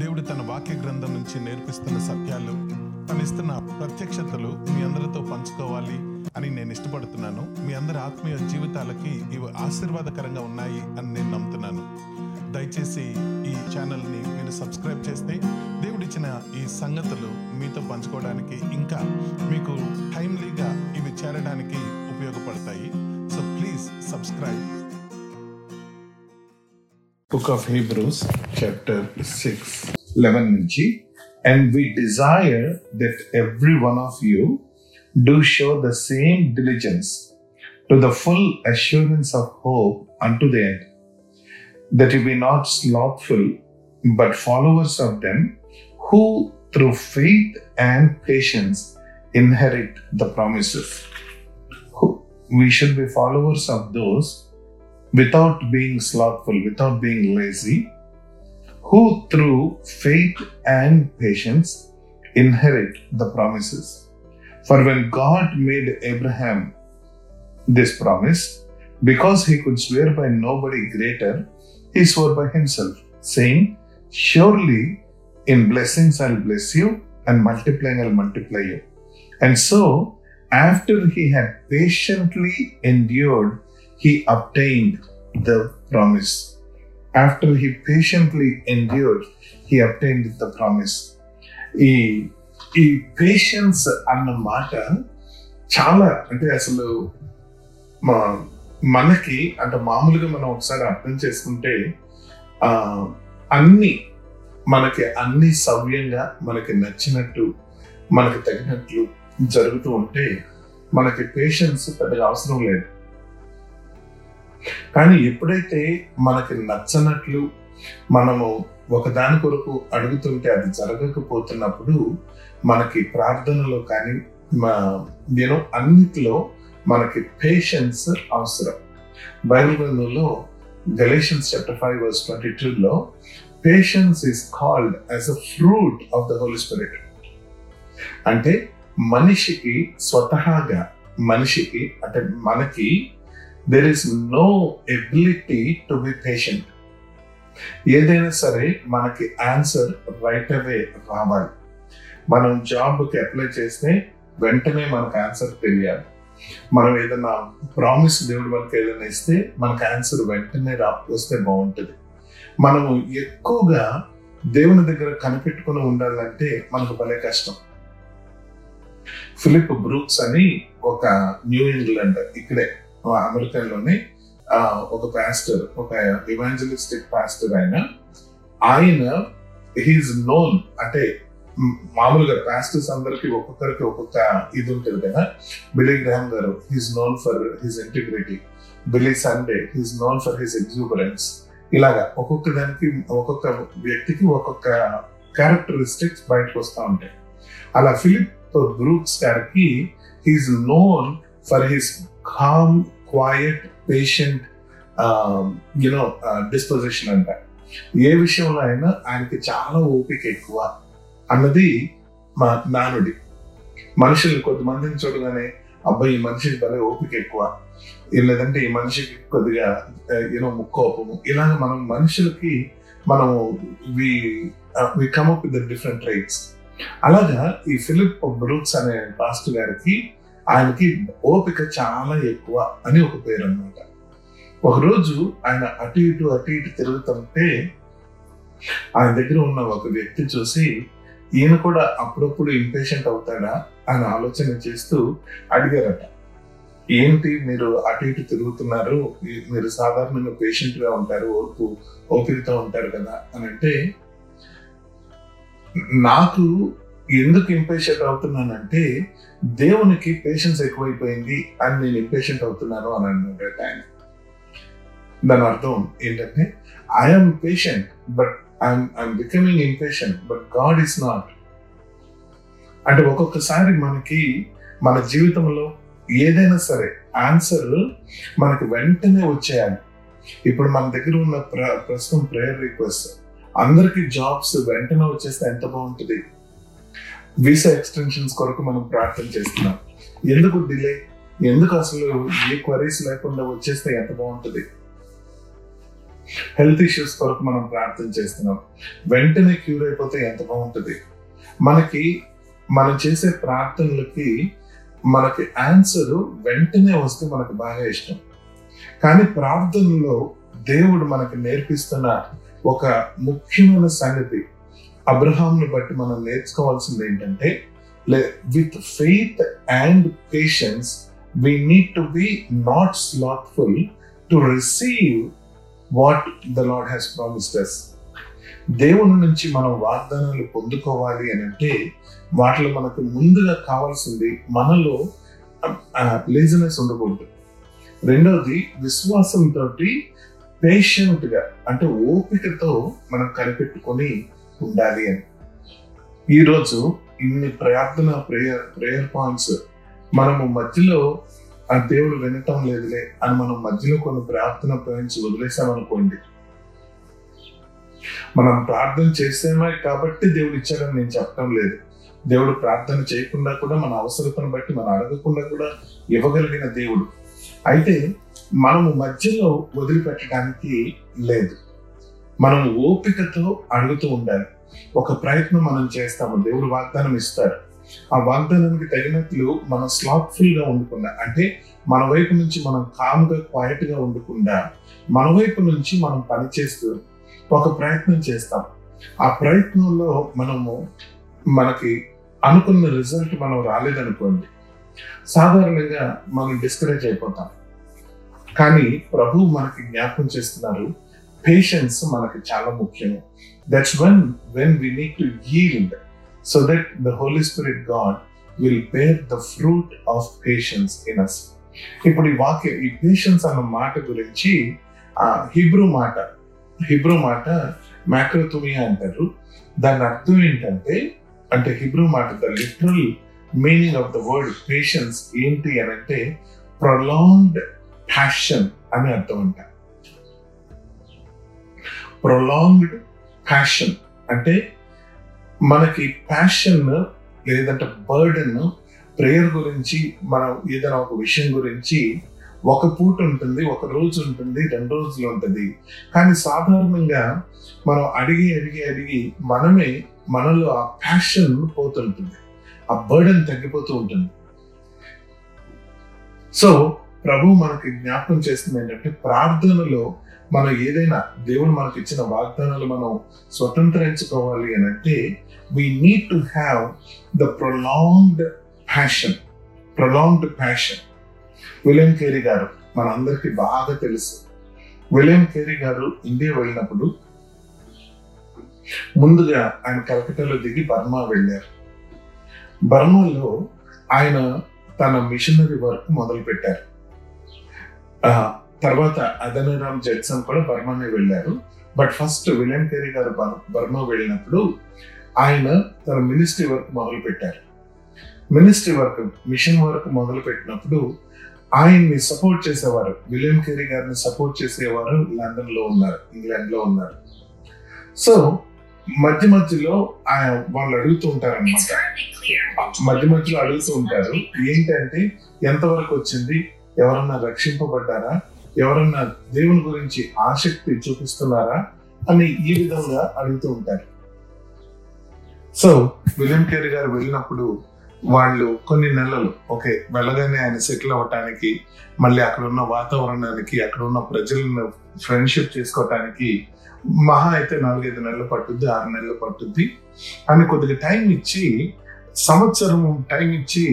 దేవుడు తన వాక్య గ్రంథం నుంచి నేర్పిస్తున్న సత్యాలు, తనిస్తున్న ప్రత్యక్షతలు మీ అందరితో పంచుకోవాలి అని నేను ఇష్టపడుతున్నాను. మీ అందరి ఆత్మీయ జీవితాలకి ఇవి ఆశీర్వాదకరంగా ఉన్నాయి అని నేను నమ్ముతున్నాను. దయచేసి ఈ ఛానల్ని మీరు సబ్స్క్రైబ్ చేస్తే దేవుడిచ్చిన ఈ సంగతులు మీతో పంచుకోవడానికి, ఇంకా మీకు టైమ్లీగా ఇవి చేరడానికి ఉపయోగపడతాయి. So please subscribe. Book of Hebrews chapter 6 11 నుంచి, and we desire that every one of you do show the same diligence to the full assurance of hope unto the end, that you be not slothful, but followers of them who through faith and patience inherit the promises. We should be followers of those without being slothful, without being lazy, who through faith and patience inherit the promises. For when God made Abraham this promise, because he could swear by nobody greater, he swore by himself, saying, surely in blessings I'll bless you, and multiplying I'll multiply you. And so, after he had patiently endured, he obtained the promise. After he patiently endured, he obtained the promise. ఈ patience అన్న మాట చాలా, అంటే అసలు మనకి, అంటే మామూలుగా మనం ఒకసారి అర్థం చేసుకుంటే మనకి అన్ని సవ్యంగా, మనకి నచ్చినట్టు, మనకి తగినట్లు జరుగుతూ ఉంటే మనకి పేషెన్స్ పెద్దగా అవసరం లేదు. కానీ ఎప్పుడైతే మనకి నచ్చనట్లు మనము ఒకదాని కొరకు అడుగుతుంటే అది జరగకపోతున్నప్పుడు మనకి ప్రార్థనలో కానీ అన్నిటిలో మనకి పేషెన్స్ అవసరం. బైబిల్ గ్రంథంలో Galatians chapter 5:22 patience is called as a fruit of the Holi spirit. అంటే మనిషికి స్వతహాగా, మనిషికి అంటే మనకి there is no ability to be patient. ఏదైనా సరే మనకి ఆన్సర్ రైట్ అవే రావాలి. మనం జాబ్కి అప్లై చేస్తే వెంటనే మనకు ఆన్సర్ తెలియాలి. మనం ఏదైనా ప్రామిస్ దేవుడు మనకి ఏదైనా ఇస్తే మనకు ఆన్సర్ వెంటనే వస్తే బాగుంటుంది. మనము ఎక్కువగా దేవుని దగ్గర కనిపెట్టుకుని ఉండాలంటే మనకు భలే కష్టం. ఫిలిప్ బ్రూక్స్ అని ఒక న్యూ ఇంగ్లాండ్, ఇక్కడే అమెరికాలోనే ఒక పాస్టర్, ఒక ఎవాంజలిస్టిక్ పాస్టర్. ఆయన హీజ్ నోన్, అంటే మామూలుగా పాస్టర్స్ అందరికి ఒక్కొక్కరికి ఒక్కొక్క ఇది ఉంటుంది కదా. బిలీ గ్రహాం గారు he's known for his integrity, Billy Sunday he's known for his exuberance. ఇలాగా ఒక్కొక్క దానికి, ఒక్కొక్క వ్యక్తికి ఒక్కొక్క క్యారెక్టరిస్టిక్స్ బయటకు వస్తూ ఉంటాయి. అలా ఫిలిప్ బ్రూక్స్ గారికి he's known for his calm, quiet, patient disposition. అంట ఏ విషయంలో అయినా ఆయనకి చాలా ఓపిక ఎక్కువ అన్నది మా నానుడి. మనుషులు కొంతమందిని చూడగానే అబ్బాయి ఈ మనిషికి భలే ఓపిక ఎక్కువ, లేదంటే ఈ మనిషికి కొద్దిగా ముక్కోపము, ఇలాగ మనం మనుషులకి మనము we come up with different traits. అలాగా ఈ ఫిలిప్ బ్రూక్స్ అనే పాస్టర్ గారికి ఆయనకి ఓపిక చాలా ఎక్కువ అని ఒక పేరు అన్నమాట. ఒకరోజు ఆయన అటు ఇటు తిరుగుతుంటే ఆయన దగ్గర ఉన్న ఒక వ్యక్తి చూసి, ఈయన కూడా అప్పుడప్పుడు ఇంపేషెంట్ అవుతాడా అని ఆలోచన చేస్తూ అడిగారట, ఏంటి మీరు అటు ఇటు తిరుగుతున్నారు, మీరు సాధారణంగా పేషెంట్గా ఉంటారు, ఓపికతో ఉంటారు కదా అని అంటే, నాకు ఎందుకు ఇంపేషెంట్ అవుతున్నానంటే దేవునికి పేషెన్స్ ఎక్కువైపోయింది అని నేను ఇంపేషెంట్ అవుతున్నాను అని అన్నాడట ఆయన. దాని అర్థం ఏంటంటే, I'm patient but I'm becoming impatient but God is not. అంటే ఒక్కొక్కసారి మనకి మన జీవితంలో ఏదైనా సరే ఆన్సర్ మనకు వెంటనే వచ్చేయాలి. ఇప్పుడు మన దగ్గర ఉన్న ప్రస్తుతం ప్రేయర్ రిక్వెస్ట్, అందరికీ జాబ్స్ వెంటనే వచ్చేస్తే ఎంత బాగుంటుంది. వీసా ఎక్స్టెన్షన్స్ కొరకు మనం ప్రార్థన చేస్తున్నాం, ఎందుకు డిలే, ఎందుకు అసలు ఏ క్వరీస్ లేకుండా వచ్చేస్తే ఎంత బాగుంటుంది. హెల్త్ ఇష్యూస్ కొరకు మనం ప్రార్థన చేస్తున్నాం, వెంటనే క్యూర్ అయిపోతే ఎంత బాగుంటుంది. మనం చేసే ప్రార్థనలకి మనకి ఆన్సర్ వెంటనే వస్తే మనకు బాగా ఇష్టం. కానీ ప్రార్థనలో దేవుడు మనకు నేర్పిస్తున్న ఒక ముఖ్యమైన సంగతి, అబ్రహాంను బట్టి మనం నేర్చుకోవాల్సింది ఏంటంటే, with faith and patience we need to be not slothful to receive what the Lord has promised us. దేవుని నుంచి మనం వాగ్దానాలు పొందుకోవాలి అని అంటే వాటిలో మనకు ముందుగా కావాల్సింది మనలో లేజినెస్ ఉండకూడదు. రెండవది విశ్వాసంతో పేషెంట్గా అంటే ఓపికతో మనం కనిపెట్టుకొని ఉండాలి అని. ఈరోజు ఇన్ని ప్రేయర్ పాయింట్స్ మనము మధ్యలో ఆ దేవుడు వినటం లేదులే అని మనం మధ్యలో కొన్ని ప్రార్థన పాయింట్స్ వదిలేసామనుకోండి. మనం ప్రార్థన చేసేమే కాబట్టి దేవుడు ఇచ్చాడని నేను చెప్పడం లేదు. దేవుడు ప్రార్థన చేయకుండా కూడా మన అవసరతను బట్టి మనం అడగకుండా కూడా ఇవ్వగలిగిన దేవుడు. అయితే మనము మధ్యలో వదిలిపెట్టడానికి లేదు, మనం ఓపికతో అడుగుతూ ఉండాలి. ఒక ప్రయత్నం మనం చేస్తాము, దేవుడు వాగ్దానం ఇస్తారు, ఆ వాగ్దానానికి తగినట్లు మనం స్లాట్ఫుల్ గా ఉండకుండా, అంటే మన వైపు నుంచి మనం కామ్గా క్వైట్ గా ఉండకుండా మన వైపు నుంచి మనం పనిచేస్తూ ఒక ప్రయత్నం చేస్తాం. ఆ ప్రయత్నంలో మనకి అనుకున్న రిజల్ట్ మనం రాలేదనుకోండి, సాధారణంగా మనం డిస్కరేజ్ అయిపోతాం. కానీ ప్రభు మనకి జ్ఞాపకం చేస్తున్నారు, పేషెన్స్ మనకి చాలా ముఖ్యము. That's when we need to yield so that the Holy Spirit God will bear the fruit of patience in us. ఇప్పుడు ఈ వాక్యం, ఈ పేషెన్స్ అన్న మాట గురించి, ఆ హిబ్రూ మాట మ్యాక్రోథుమియా అంటారు. దాని అర్థం ఏంటంటే, అంటే హిబ్రూ మాట the literal meaning of the word patience ఏంటి అని అంటే ప్రొలాంగ్డ్ ప్యాషన్ అని అర్థం అంట. ప్రొలాంగ్డ్ ప్యాషన్ అంటే మనకి ప్యాషన్ లేదంటే బర్డన్ ప్రేయర్ గురించి, మనం ఏదైనా ఒక విషయం గురించి ఒక పూట ఉంటుంది, ఒక రోజు ఉంటుంది, 2 రోజులు ఉంటుంది. కానీ సాధారణంగా మనం అడిగి మనలో ఆ ప్యాషన్ పోతుంటుంది, ఆ బర్డన్ తగ్గిపోతూ ఉంటుంది. సో ప్రభు మనకి జ్ఞాపకం చేస్తుంది ఏంటంటే, ప్రార్థనలో మనం ఏదైనా దేవుడు మనకి ఇచ్చిన వాగ్దానాలు మనం స్వతంత్రించుకోవాలి అని అంటే we need to have the prolonged passion. William Carey గారు మనందరికీ బాగా తెలుసు. విలియం కేరీ గారు ఇండియా వెళ్ళినప్పుడు ముందుగా ఆయన కలకత్తాలో దిగి బర్మా వెళ్ళారు. బర్మాలో ఆయన తన మిషనరీ వర్క్ మొదలుపెట్టారు. తర్వాత అదోనిరామ్ జడ్సన్ కూడా బర్మానే వెళ్ళారు. బట్ ఫస్ట్ విలియం కేరీ గారు బర్మా వెళ్ళినప్పుడు ఆయన తన మినిస్ట్రీ వర్క్ మొదలుపెట్టారు. మినిస్ట్రీ వర్క్, మిషన్ వర్క్ మొదలుపెట్టినప్పుడు ఆయన్ని సపోర్ట్ చేసేవారు, విలియం కేరీ గారిని సపోర్ట్ చేసేవారు ఇంగ్లాండ్లో ఉన్నారు. సో వాళ్ళు మధ్య మధ్యలో అడుగుతూ ఉంటారు ఏంటంటే, ఎంతవరకు వచ్చింది, ఎవరన్నా రక్షింపబడ్డారా, ఎవరన్నా దేవుని గురించి ఆసక్తి చూపిస్తున్నారా అని ఈ విధంగా అడుగుతూ ఉంటారు. సో విలియం కేరీ గారు వెళ్ళినప్పుడు వాళ్ళు కొన్ని నెలలు వెళ్ళగానే ఆయన సెటిల్ అవ్వటానికి, మళ్ళీ అక్కడ ఉన్న వాతావరణానికి, అక్కడ ఉన్న ప్రజలను ఫ్రెండ్షిప్ చేసుకోవటానికి మహా అయితే 4-5 నెలలు పట్టుద్ది, 6 నెలలు పట్టుద్ది అని కొద్దిగా టైం ఇచ్చి, 1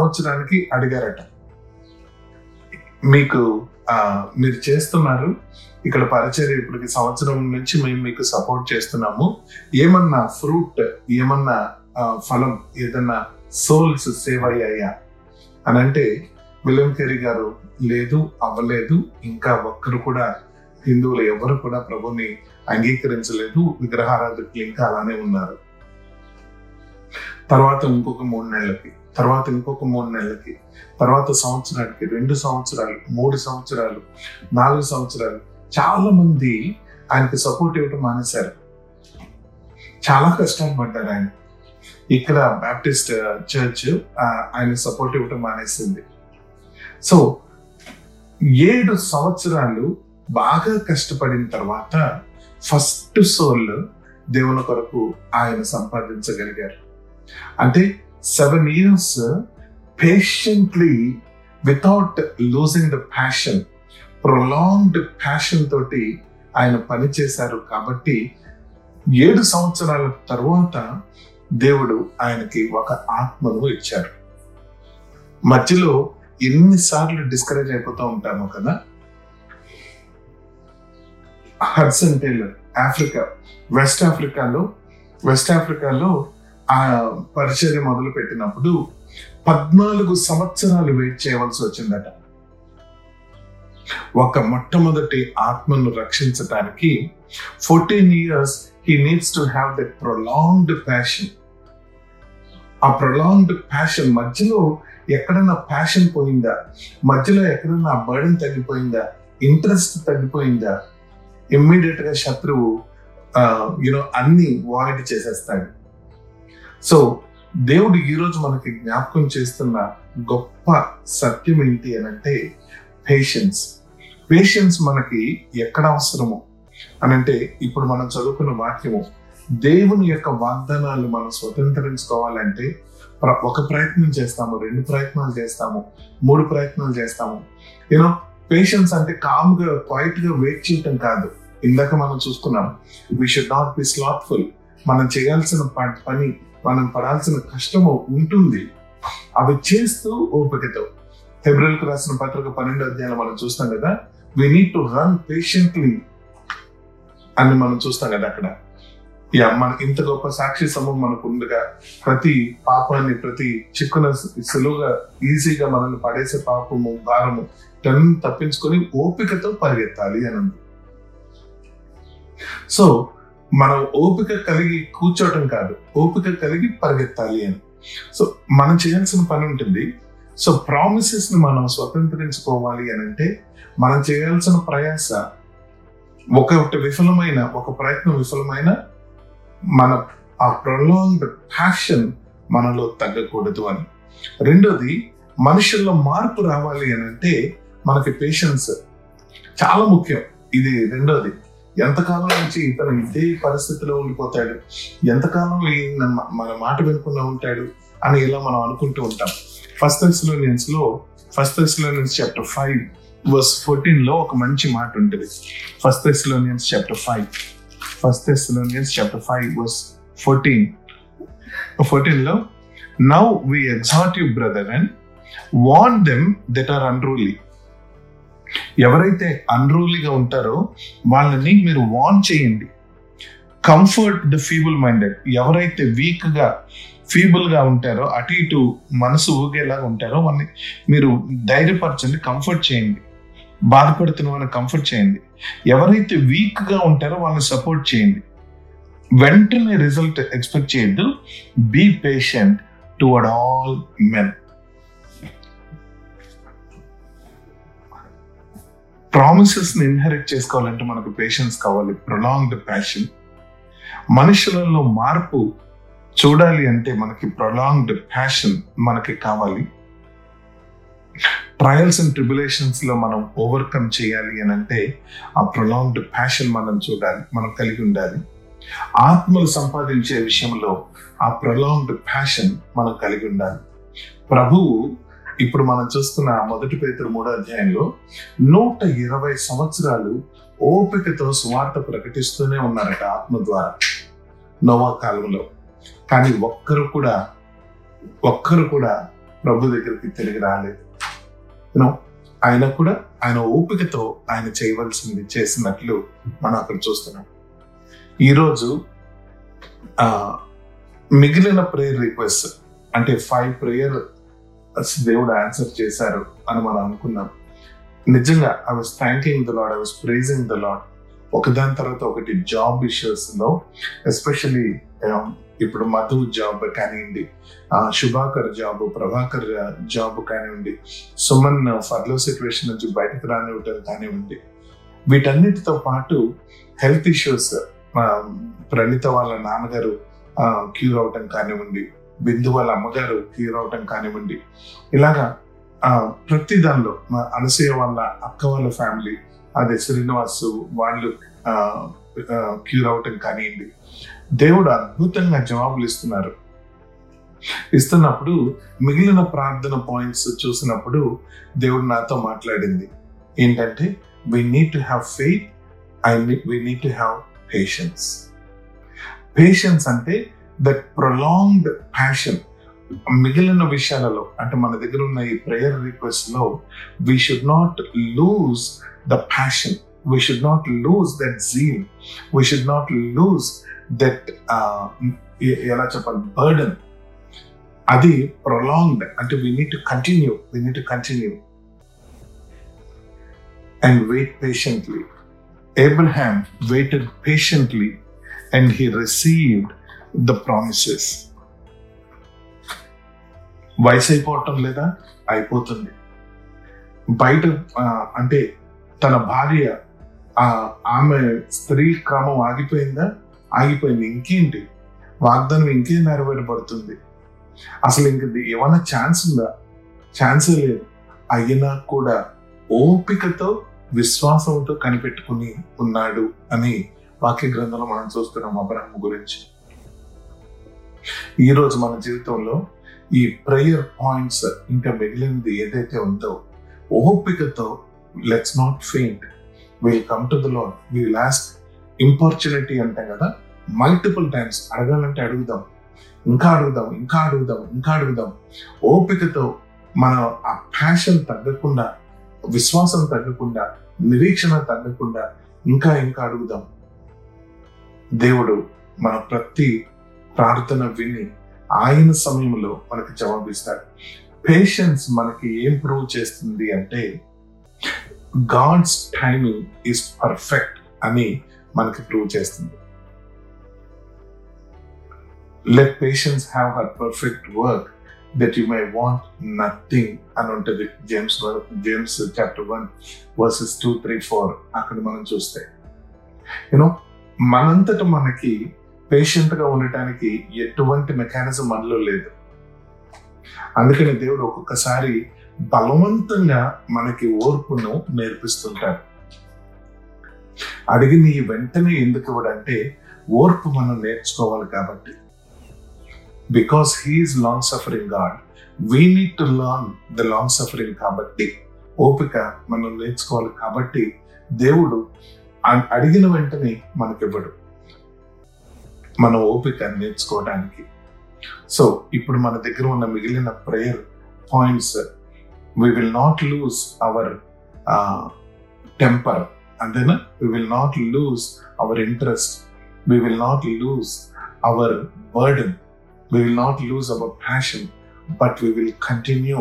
సంవత్సరానికి అడిగారట, మీరు చేస్తున్నారు ఇక్కడ పరిచర్య, ఇప్పటికి 1 సంవత్సరం నుంచి మేము మీకు సపోర్ట్ చేస్తున్నాము, ఏమన్నా ఫ్రూట్, ఏమన్నా ఫలం, ఏదన్నా సోల్స్ సేవ్ అయ్యాయా అని అంటే విలియం కేరీ గారు లేదు, అవ్వలేదు, ఇంకా ఒక్కరు కూడా హిందువులు ఎవరు కూడా ప్రభుని అంగీకరించలేదు, విగ్రహారాధకులు ఇంకా అలానే ఉన్నారు. తర్వాత ఇంకొక 3 నెలలకి, తర్వాత ఇంకొక 3 నెలలకి, తర్వాత 1 సంవత్సరానికి, 2 సంవత్సరాలు, 3 సంవత్సరాలు, 4 సంవత్సరాలు, చాలా మంది ఆయనకి సపోర్ట్ ఇవ్వటం మానేశారు. చాలా కష్టపడ్డారు ఆయన. ఇక్కడ బ్యాప్టిస్ట్ చర్చ్ ఆయన సపోర్ట్ ఇవ్వటం మానేసింది. సో 7 సంవత్సరాలు బాగా కష్టపడిన తర్వాత ఫస్ట్ సోల్ దేవుని కొరకు ఆయన సంపాదించగలిగారు. అంటే 7 years patiently without losing the passion, prolonged passion తోటి ఆయన పనిచేశారు. కాబట్టి 7 సంవత్సరాల తర్వాత దేవుడు ఆయనకి ఒక ఆత్మను ఇచ్చారు. మధ్యలో ఎన్నిసార్లు డిస్కరేజ్ అయిపోతూ ఉంటాము కదా. హడ్సన్ టేలర్ వెస్ట్ ఆఫ్రికాలో ఆ పరిచర్య మొదలు పెట్టినప్పుడు 14 సంవత్సరాలు వెయిట్ చేయవలసి వచ్చిందట. ఒక మొట్టమొదటి ఆత్మను రక్షించటానికి 14 years he needs to have that prolonged passion. ఆ ప్రొలాంగ్డ్ ప్యాషన్ మధ్యలో ఎక్కడన్నా ప్యాషన్ పోయిందా, మధ్యలో ఎక్కడన్నా ఆ బర్డెన్ తగ్గిపోయిందా, ఇంట్రెస్ట్ తగ్గిపోయిందా, ఇమ్మీడియట్ గా శత్రువు అన్ని వాయిడ్ చేసేస్తాడు. సో దేవుడు ఈరోజు మనకి జ్ఞాపకం చేస్తున్న గొప్ప సత్యం ఏంటి అని అంటే పేషెన్స్ మనకి ఎక్కడ అవసరము అని అంటే, ఇప్పుడు మనం చదువుకున్న వాక్యము దేవుని యొక్క వాగ్దానాలు మనం స్వతంత్రించుకోవాలంటే ఒక ప్రయత్నం చేస్తాము, 2 ప్రయత్నాలు చేస్తాము, 3 ప్రయత్నాలు చేస్తాము. పేషెన్స్ అంటే కామ్గా క్వైట్ గా వెయిట్ చేయటం కాదు. ఇందాక మనం చూసుకున్నాం, we should not be slothful. మనం చేయాల్సిన పని, మనం పడాల్సిన కష్టము ఉంటుంది, అవి చేస్తూ ఓపికతో. హెబ్రేయులకు రాసిన పత్రిక 12వ అధ్యాయం మనం చూస్తాం కదా, we need to run patiently అని మనం చూస్తాం కదా. అక్కడ మన ఇంత గొప్ప సాక్షి సమూహం మనకు ఉండగా, ప్రతి పాపాన్ని, ప్రతి చిక్కున సులువుగా ఈజీగా మనల్ని పడేసే పాపము, భారము తను తప్పించుకొని ఓపికతో పరిగెత్తాలి అని ఉంది. సో మనం ఓపిక కలిగి కూర్చోవటం కాదు, ఓపిక కలిగి పరిగెత్తాలి అని. సో మనం చేయాల్సిన పని ఉంటుంది. సో ప్రామిసెస్ ని మనం స్వతంత్రించుకోవాలి అని అంటే మనం చేయాల్సిన ప్రయాస, ఒక ప్రయత్నం విఫలమైన మన ఆ ప్రొలాంగ్డ్ ప్యాషన్ మనలో తగ్గకూడదు అని. రెండోది, మనుషుల్లో మార్పు రావాలి అని అంటే మనకి పేషెన్స్ చాలా ముఖ్యం. ఇది రెండోది. ఎంతకాలం నుంచి ఇతను ఇదే పరిస్థితిలో ఉండిపోతాడు, ఎంతకాలం మన మాట వినకుండా ఉంటాడు అని ఇలా మనం అనుకుంటూ ఉంటాం. ఫస్ట్ థెస్సలోనియన్స్ చాప్టర్ 5:14 ఒక మంచి మాట ఉంటుంది. First Thessalonians chapter 5 verse 14 Now we exhort you brethren, warn them that are unruly. ఎవరైతే unruly గా ఉంటారో వాళ్ళని మీరు వార్న్ చేయండి. Comfort the feeble minded. ఎవరైతే వీక్ గా, ఫీబుల్ గా ఉంటారో, అటు ఇటు మనసు ఊగేలాగా ఉంటారో వాళ్ళని మీరు ధైర్యపరచండి, కంఫర్ట్ చేయండి. బాధపడుతున్న వాళ్ళని కంఫర్ట్ చేయండి. ఎవరైతే వీక్ గా ఉంటారో వాళ్ళని సపోర్ట్ చేయండి. వెంటనే రిజల్ట్ ఎక్స్పెక్ట్ చేయద్దు. Be patient toward all men. Promises ని ఇన్హెరిట్ చేసుకోవాలంటే మనకు పేషెన్స్ కావాలి, ప్రొలాంగ్డ్ ప్యాషన్. మనుషులలో మార్పు చూడాలి అంటే మనకి ప్రొలాంగ్డ్ ప్యాషన్ మనకి కావాలి. ట్రయల్స్ అండ్ ట్రిబులేషన్స్ లో మనం ఓవర్కమ్ చేయాలి అని అంటే ఆ ప్రొలాంగ్డ్ ప్యాషన్ మనం కలిగి ఉండాలి. ఆత్మలు సంపాదించే విషయంలో ఆ ప్రొలాంగ్డ్ ప్యాషన్ మనం కలిగి ఉండాలి. ప్రభువు ఇప్పుడు మనం చూస్తున్న 1 Peter 3వ అధ్యాయంలో 120 సంవత్సరాలు ఓపికతో సువార్త ప్రకటిస్తూనే ఉన్నారట ఆత్మ ద్వారా నోవా కాలంలో. కానీ ఒక్కరు కూడా ప్రభు దగ్గరికి తిరిగి రాలేదు. ఆయన కూడా ఆయన ఓపికతో ఆయన చేయవలసింది చేసినట్లు మనం అక్కడ చూస్తున్నాం. ఈరోజు మిగిలిన ప్రేయర్ రిక్వెస్ట్ అంటే 5 prayers దేవుడు ఆన్సర్ చేశారు అని మనం అనుకున్నాం. నిజంగా I was thanking the Lord, I was praising the Lord. ఒకదాని తర్వాత ఒకటి జాబ్ ఇష్యూస్ లో, ఎస్పెషలీ ఇప్పుడు మధు జాబ్ కానివ్వండి, శుభాకర్ జాబ్, ప్రభాకర్ జాబ్ కానివ్వండి, సుమన్ ఫర్లో సిచ్యువేషన్ నుంచి బయటకు రానివ్వటం కానివ్వండి, వీటన్నిటితో పాటు హెల్త్ ఇష్యూస్, ప్రణీత వాళ్ళ నాన్నగారు క్యూర్ అవటం కానివ్వండి, బిందు వాళ్ళ అమ్మగారు క్యూర్ అవటం కానివ్వండి, ఇలాగా ప్రతి దానిలో అనసూయ వాళ్ళ అక్క వాళ్ళ ఫ్యామిలీ, అదే శ్రీనివాసు వాళ్ళు క్యూర్ అవటం కానివ్వండి, దేవుడు అద్భుతంగా జవాబులు ఇస్తున్నారు. ఇస్తున్నప్పుడు మిగిలిన ప్రార్థన పాయింట్స్ చూసినప్పుడు దేవుడు నాతో మాట్లాడింది ఏంటంటే, we need to have faith and we need to have patience. Patience అంటే that prolonged passion. మిగిలిన విషయాలలో అంటే మన దగ్గర ఉన్న ఈ ప్రేయర్ రిక్వెస్ట్ లో we should not lose the passion, we should not lose that zeal, we should not lose that ఎలా చెప్పాలి burden. అది prolonged అంటే we need to continue and wait patiently. Abraham waited patiently and he received the promises. Wise అయిపోవటం లేదా? అయిపోతుంది. బయట అంటే తన భార్య ఆమె స్త్రీ క్రమం ఆగిపోయిందా? ఆగిపోయింది. ఇంకేంటి వాగ్దానం, ఇంకేం నెరవేరబడుతుంది? అసలు ఇంక ఏమన్నా ఛాన్స్ ఉందా? ఛాన్సే లేదు. అయినా కూడా ఓపికతో విశ్వాసంతో కనిపెట్టుకుని ఉన్నాడు అని వాక్య గ్రంథంలో మనం చూస్తున్నాం అబ్రహాము గురించి. ఈరోజు మన జీవితంలో ఈ ప్రేయర్ పాయింట్స్ ఇంకా మిగిలినది ఏదైతే ఉందో ఓపికతో let's not faint, will come to the Lord, will ask. Importunity అంటాం కదా, మల్టిపుల్ టైమ్స్ అడగాలంటే అడుగుదాం, ఇంకా అడుగుదాం. ఓపికతో మనం ఆ ప్యాషన్ తగ్గకుండా, విశ్వాసం తగ్గకుండా, నిరీక్షణ తగ్గకుండా ఇంకా అడుగుదాం. దేవుడు మన ప్రతి ప్రార్థన విని ఆయన సమయంలో మనకి జవాబిస్తాడు. పేషెన్స్ మనకి ఏం ప్రూవ్ చేస్తుంది అంటే గాడ్స్ టైమింగ్ ఈజ్ పర్ఫెక్ట్ అని మనకి ప్రూవ్ చేస్తుంది. Let patience have her perfect work that you may want nothing అని ఉంటుంది. జేమ్స్ చాప్టర్ 1 verses 2, 3, 4 అక్కడ మనం చూస్తే మనంతట మనకి పేషెంట్ గా ఉండటానికి ఎటువంటి మెకానిజం మనలో లేదు. అందుకని దేవుడు ఒక్కొక్కసారి బలవంతంగా మనకి ఓర్పును నేర్పిస్తుంటాడు. అడిగిన ఈ వెంటనే ఎందుకు ఇవ్వడంటే ఓర్పు మనం నేర్చుకోవాలి కాబట్టి. Because he is long-suffering God, we need to learn the long-suffering kabatti. Opika manam nechukovali kabatti devudu adigina ventane manaku ivvadu. Mana opika nechukodaniki. So ippudu mana daggara unna migilina prayer points, we will not lose our temper, and then we will not lose our interest, we will not lose our burden, we will not lose our passion, but we will continue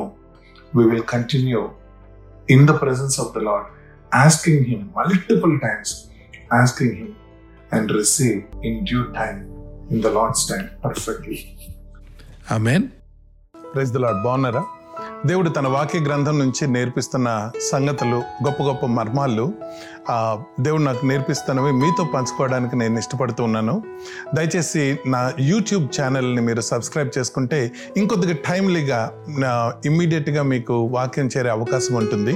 in the presence of the Lord, asking him multiple times, and receive in due time, in the Lord's time, perfectly. Amen. Praise the Lord. Bonara దేవుడు తన వాక్య గ్రంథం నుంచి నేర్పిస్తున్న సంగతులు, గొప్ప గొప్ప మర్మాలు దేవుడు నాకు నేర్పిస్తున్నవి మీతో పంచుకోవడానికి నేను ఇష్టపడుతూ ఉన్నాను. దయచేసి నా యూట్యూబ్ ఛానల్ని మీరు సబ్స్క్రైబ్ చేసుకుంటే ఇంకొద్దిగా టైమ్లీగా ఇమ్మీడియట్గా మీకు వాక్యం చేరే అవకాశం ఉంటుంది.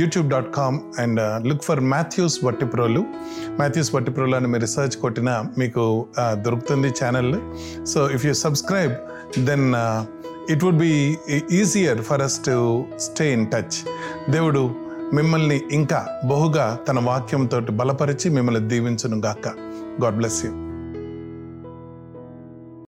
youtube.com and look for Matthews Vatiprolu అని మీరు సెర్చ్ కొట్టినా మీకు దొరుకుతుంది channel. So if you subscribe then it would be easier for us to stay in touch. దేవుడు మిమ్మల్ని ఇంకా బహుగా తన వాక్యంతో బలపరిచి మిమ్మల్ని దీవించును గాక. God bless you.